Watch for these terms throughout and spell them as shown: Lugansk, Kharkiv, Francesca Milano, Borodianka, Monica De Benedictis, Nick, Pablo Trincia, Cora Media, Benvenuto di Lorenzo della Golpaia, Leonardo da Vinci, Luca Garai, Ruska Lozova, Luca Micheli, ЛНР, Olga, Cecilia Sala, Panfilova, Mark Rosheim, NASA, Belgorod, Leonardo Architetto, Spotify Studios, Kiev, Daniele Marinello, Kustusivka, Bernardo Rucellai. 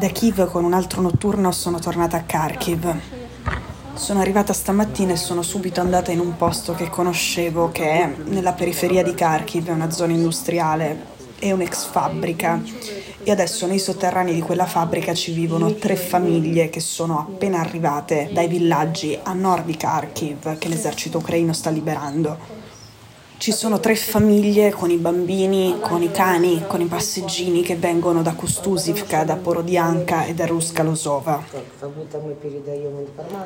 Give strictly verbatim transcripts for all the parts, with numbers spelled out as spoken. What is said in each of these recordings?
Da Kiev con un altro notturno sono tornata a Kharkiv. Sono arrivata stamattina e sono subito andata in un posto che conoscevo, che è nella periferia di Kharkiv, è una zona industriale, è un'ex fabbrica. E adesso nei sotterranei di quella fabbrica ci vivono tre famiglie che sono appena arrivate dai villaggi a nord di Kharkiv, che l'esercito ucraino sta liberando. Ci sono tre famiglie con i bambini, con i cani, con i passeggini che vengono da Kustusivka, da Borodianka e da Ruska Lozova.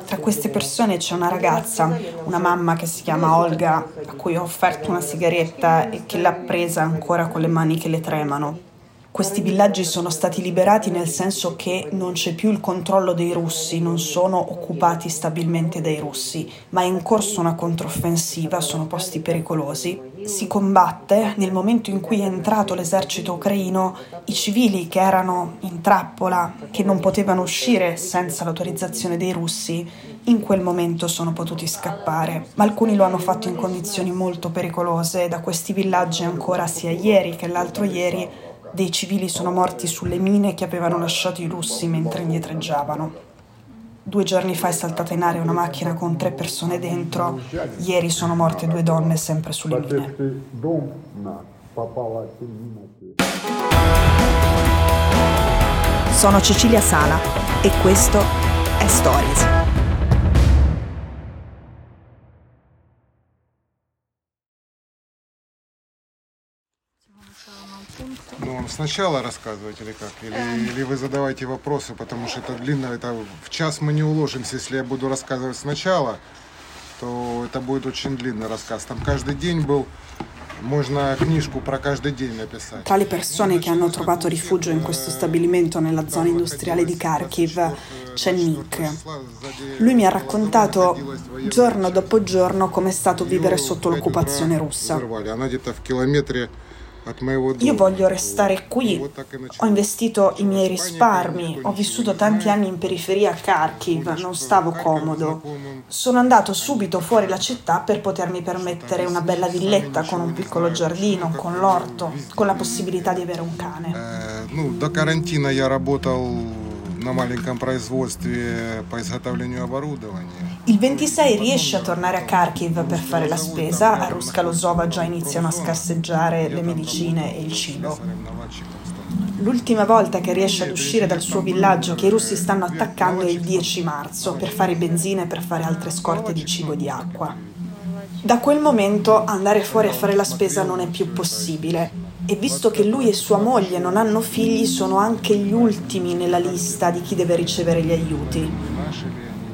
Tra queste persone c'è una ragazza, una mamma che si chiama Olga, a cui ho offerto una sigaretta e che l'ha presa ancora con le mani che le tremano. Questi villaggi sono stati liberati nel senso che non c'è più il controllo dei russi, non sono occupati stabilmente dai russi, ma è in corso una controffensiva, sono posti pericolosi. Si combatte, nel momento in cui è entrato l'esercito ucraino, i civili che erano in trappola, che non potevano uscire senza l'autorizzazione dei russi, in quel momento sono potuti scappare. Ma alcuni lo hanno fatto in condizioni molto pericolose, da questi villaggi ancora sia ieri che l'altro ieri, dei civili sono morti sulle mine che avevano lasciato i russi mentre indietreggiavano. Due giorni fa è saltata in aria una macchina con tre persone dentro, ieri sono morte due donne sempre sulle mine. Sono Cecilia Sala e questo è Stories. Сначала рассказывать или как? Или, или вы задавайте вопросы, потому что это длинно, это в час мы не уложимся. Если я буду рассказывать сначала, то это будет очень длинный рассказ. Там каждый день был, можно книжку про каждый день написать. Tra le persone che hanno trovato rifugio in questo stabilimento nella zona industriale di Kharkiv c'è Nick. Lui mi ha raccontato giorno dopo giorno come è stato vivere sotto l'occupazione russa. Io voglio restare qui, ho investito i miei risparmi, ho vissuto tanti anni in periferia a Kharkiv, non stavo comodo. Sono andato subito fuori la città per potermi permettere una bella villetta con un piccolo giardino, con l'orto, con la possibilità di avere un cane. Da quarantena io lavoravo Il ventisei riesce a tornare a Kharkiv per fare la spesa, a Ruska Lozova già iniziano a scarseggiare le medicine e il cibo. L'ultima volta che riesce ad uscire dal suo villaggio che i russi stanno attaccando è il dieci marzo per fare benzina e per fare altre scorte di cibo e di acqua. Da quel momento andare fuori a fare la spesa non è più possibile. E visto che lui e sua moglie non hanno figli, sono anche gli ultimi nella lista di chi deve ricevere gli aiuti.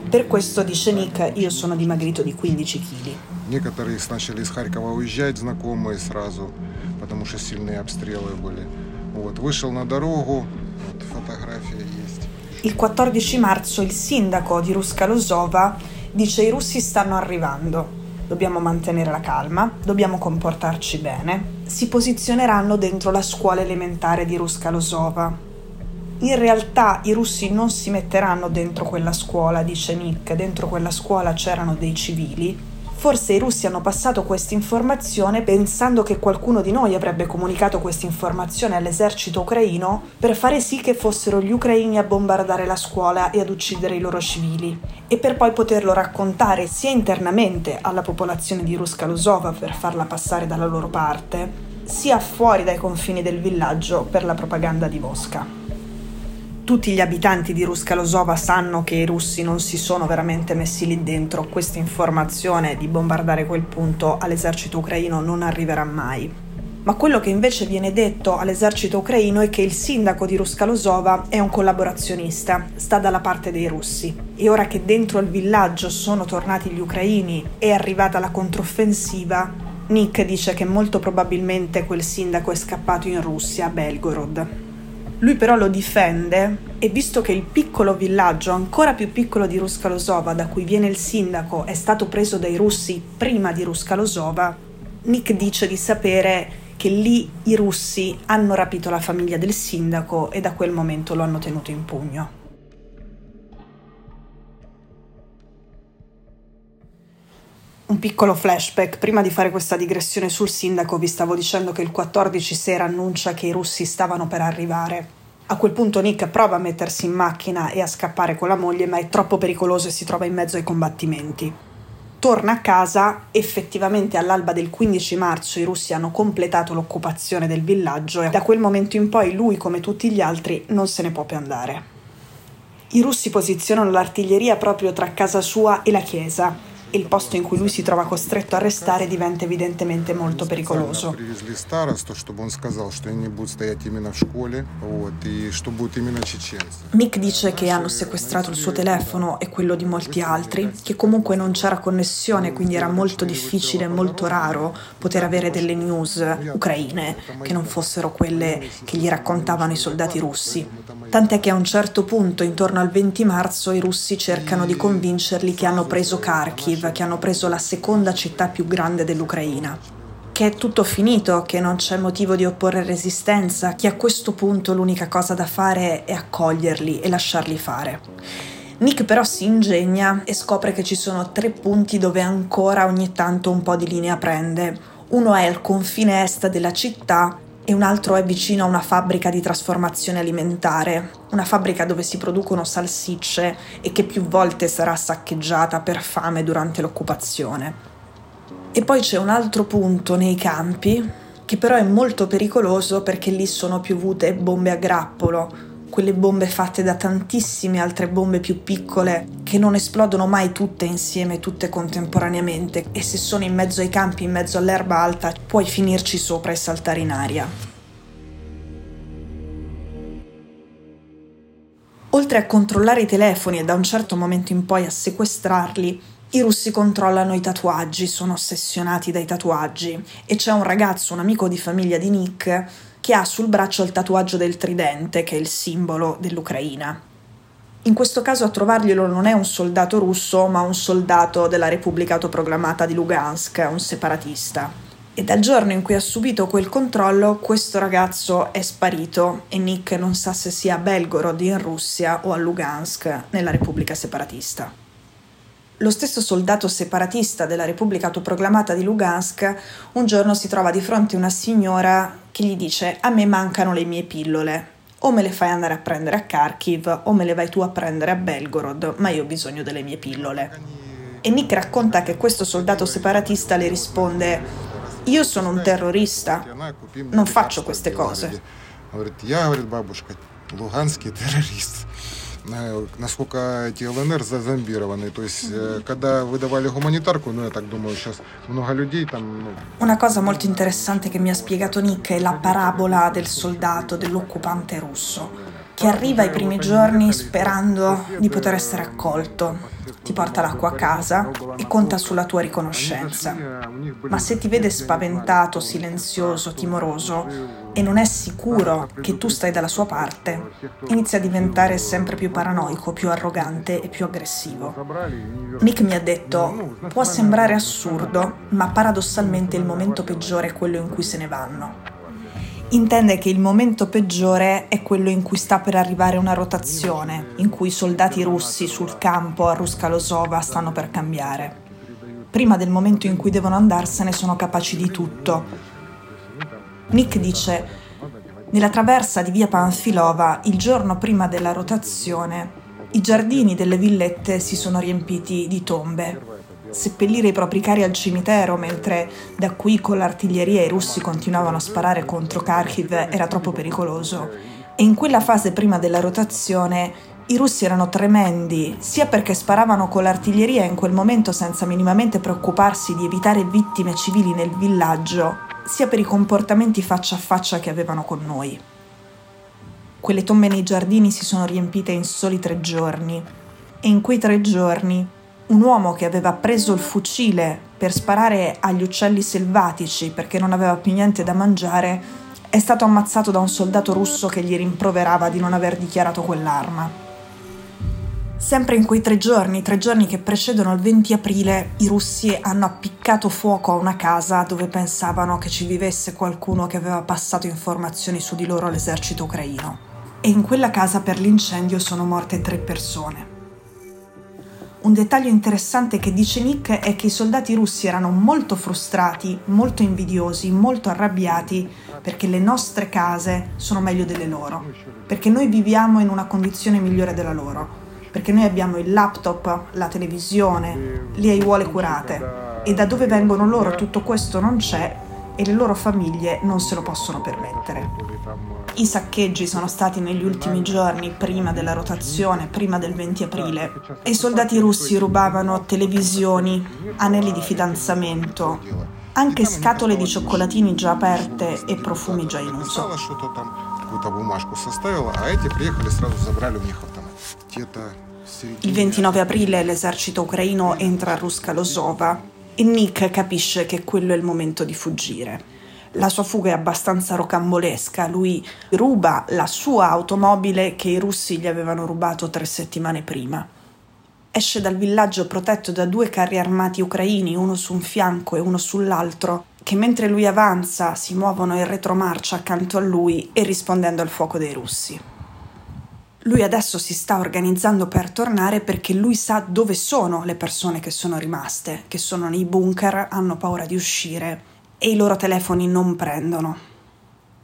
Per questo, dice Nick, io sono dimagrito di quindici chili. Некоторые начали из Харькова уезжать, знакомые сразу, потому что сильные обстрелы были. Вот, вышел на дорогу, вот фотография есть. Il quattordici marzo il sindaco di Ruska Lozova dice: i russi stanno arrivando. Dobbiamo mantenere la calma, dobbiamo comportarci bene. Si posizioneranno dentro la scuola elementare di Ruska Lozova. In realtà i russi non si metteranno dentro quella scuola, dice Nick. Dentro quella scuola c'erano dei civili. Forse i russi hanno passato questa informazione pensando che qualcuno di noi avrebbe comunicato questa informazione all'esercito ucraino per fare sì che fossero gli ucraini a bombardare la scuola e ad uccidere i loro civili, e per poi poterlo raccontare sia internamente alla popolazione di Ruska Lozova per farla passare dalla loro parte, sia fuori dai confini del villaggio per la propaganda di Mosca. Tutti gli abitanti di Ruska Lozova sanno che i russi non si sono veramente messi lì dentro, questa informazione di bombardare quel punto all'esercito ucraino non arriverà mai. Ma quello che invece viene detto all'esercito ucraino è che il sindaco di Ruska Lozova è un collaborazionista, sta dalla parte dei russi. E ora che dentro il villaggio sono tornati gli ucraini, è arrivata la controffensiva, Nick dice che molto probabilmente quel sindaco è scappato in Russia, a Belgorod. Lui però lo difende e visto che il piccolo villaggio, ancora più piccolo di Ruska Lozova, da cui viene il sindaco, è stato preso dai russi prima di Ruska Lozova, Nick dice di sapere che lì i russi hanno rapito la famiglia del sindaco e da quel momento lo hanno tenuto in pugno. Un piccolo flashback, prima di fare questa digressione sul sindaco vi stavo dicendo che il quattordici sera annuncia che i russi stavano per arrivare. A quel punto Nick prova a mettersi in macchina e a scappare con la moglie, ma è troppo pericoloso e si trova in mezzo ai combattimenti. Torna a casa, effettivamente all'alba del quindici marzo i russi hanno completato l'occupazione del villaggio e da quel momento in poi lui, come tutti gli altri, non se ne può più andare. I russi posizionano l'artiglieria proprio tra casa sua e la chiesa e il posto in cui lui si trova costretto a restare diventa evidentemente molto pericoloso. Nick dice che hanno sequestrato il suo telefono e quello di molti altri, che comunque non c'era connessione, quindi era molto difficile e molto raro poter avere delle news ucraine che non fossero quelle che gli raccontavano i soldati russi. Tant'è che a un certo punto, intorno al venti marzo, i russi cercano di convincerli che hanno preso Kharkiv, che hanno preso la seconda città più grande dell'Ucraina, che è tutto finito, che non c'è motivo di opporre resistenza, che a questo punto l'unica cosa da fare è accoglierli e lasciarli fare. Nick però si ingegna e scopre che ci sono tre punti dove ancora ogni tanto un po' di linea prende. Uno è il confine est della città e un altro è vicino a una fabbrica di trasformazione alimentare, una fabbrica dove si producono salsicce e che più volte sarà saccheggiata per fame durante l'occupazione. E poi c'è un altro punto nei campi, che però è molto pericoloso perché lì sono piovute bombe a grappolo, quelle bombe fatte da tantissime altre bombe più piccole che non esplodono mai tutte insieme, tutte contemporaneamente, e se sono in mezzo ai campi, in mezzo all'erba alta, puoi finirci sopra e saltare in aria. Oltre a controllare i telefoni e da un certo momento in poi a sequestrarli, i russi controllano i tatuaggi, sono ossessionati dai tatuaggi, e c'è un ragazzo, un amico di famiglia di Nick, che ha sul braccio il tatuaggio del tridente, che è il simbolo dell'Ucraina. In questo caso a trovarglielo non è un soldato russo, ma un soldato della Repubblica Autoproclamata di Lugansk, un separatista. E dal giorno in cui ha subito quel controllo, questo ragazzo è sparito e Nick non sa se sia a Belgorod in Russia o a Lugansk, nella Repubblica Separatista. Lo stesso soldato separatista della Repubblica Autoproclamata di Lugansk un giorno si trova di fronte a una signora che gli dice: a me mancano le mie pillole, o me le fai andare a prendere a Kharkiv o me le vai tu a prendere a Belgorod, ma io ho bisogno delle mie pillole. E Nick racconta che questo soldato separatista le risponde: io sono un terrorista, non faccio queste cose. Насколько эти ЛНР зазомбированы, то есть когда выдавали гуманитарку, ну я так думаю, сейчас много людей там. Una cosa molto interessante che mi ha spiegato Nick è la parabola del soldato, dell'occupante russo, che arriva i primi giorni sperando di poter essere accolto, ti porta l'acqua a casa e conta sulla tua riconoscenza. Ma se ti vede spaventato, silenzioso, timoroso e non è sicuro che tu stai dalla sua parte, inizia a diventare sempre più paranoico, più arrogante e più aggressivo. Nick mi ha detto: può sembrare assurdo, ma paradossalmente il momento peggiore è quello in cui se ne vanno. Intende che il momento peggiore è quello in cui sta per arrivare una rotazione, in cui i soldati russi sul campo a Ruska Lozova stanno per cambiare. Prima del momento in cui devono andarsene sono capaci di tutto. Nick dice: nella traversa di via Panfilova, il giorno prima della rotazione, i giardini delle villette si sono riempiti di tombe. Seppellire i propri cari al cimitero, mentre da qui con l'artiglieria i russi continuavano a sparare contro Kharkiv, era troppo pericoloso. E in quella fase prima della rotazione i russi erano tremendi, sia perché sparavano con l'artiglieria in quel momento senza minimamente preoccuparsi di evitare vittime civili nel villaggio, sia per i comportamenti faccia a faccia che avevano con noi. Quelle tombe nei giardini si sono riempite in soli tre giorni, e in quei tre giorni un uomo che aveva preso il fucile per sparare agli uccelli selvatici perché non aveva più niente da mangiare è stato ammazzato da un soldato russo che gli rimproverava di non aver dichiarato quell'arma. Sempre in quei tre giorni, tre giorni che precedono il venti aprile, i russi hanno appiccato fuoco a una casa dove pensavano che ci vivesse qualcuno che aveva passato informazioni su di loro all'esercito ucraino. E in quella casa per l'incendio sono morte tre persone. Un dettaglio interessante che dice Nick è che i soldati russi erano molto frustrati, molto invidiosi, molto arrabbiati perché le nostre case sono meglio delle loro, perché noi viviamo in una condizione migliore della loro, perché noi abbiamo il laptop, la televisione, le aiuole curate e da dove vengono loro tutto questo non c'è e le loro famiglie non se lo possono permettere. I saccheggi sono stati negli ultimi giorni, prima della rotazione, prima del venti aprile, e i soldati russi rubavano televisioni, anelli di fidanzamento, anche scatole di cioccolatini già aperte e profumi già in uso. Il ventinove aprile l'esercito ucraino entra a Ruska Lozova e Nick capisce che quello è il momento di fuggire. La sua fuga è abbastanza rocambolesca, lui ruba la sua automobile che i russi gli avevano rubato tre settimane prima. Esce dal villaggio protetto da due carri armati ucraini, uno su un fianco e uno sull'altro, che mentre lui avanza si muovono in retromarcia accanto a lui e rispondendo al fuoco dei russi. Lui adesso si sta organizzando per tornare perché lui sa dove sono le persone che sono rimaste, che sono nei bunker, hanno paura di uscire. E i loro telefoni non prendono.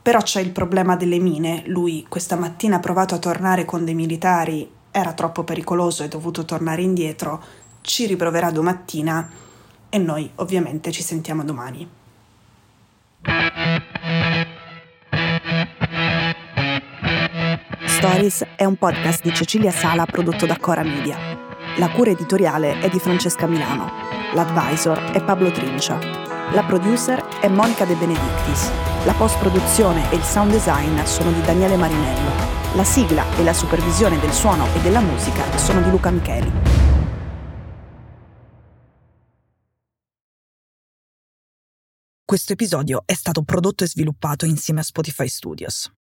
Però c'è il problema delle mine. Lui questa mattina ha provato a tornare con dei militari, era troppo pericoloso e è dovuto tornare indietro, ci riproverà domattina e noi ovviamente ci sentiamo domani. Stories è un podcast di Cecilia Sala prodotto da Cora Media. La cura editoriale è di Francesca Milano, l'advisor è Pablo Trincia. La producer è Monica De Benedictis. La post-produzione e il sound design sono di Daniele Marinello. La sigla e la supervisione del suono e della musica sono di Luca Micheli. Questo episodio è stato prodotto e sviluppato insieme a Spotify Studios.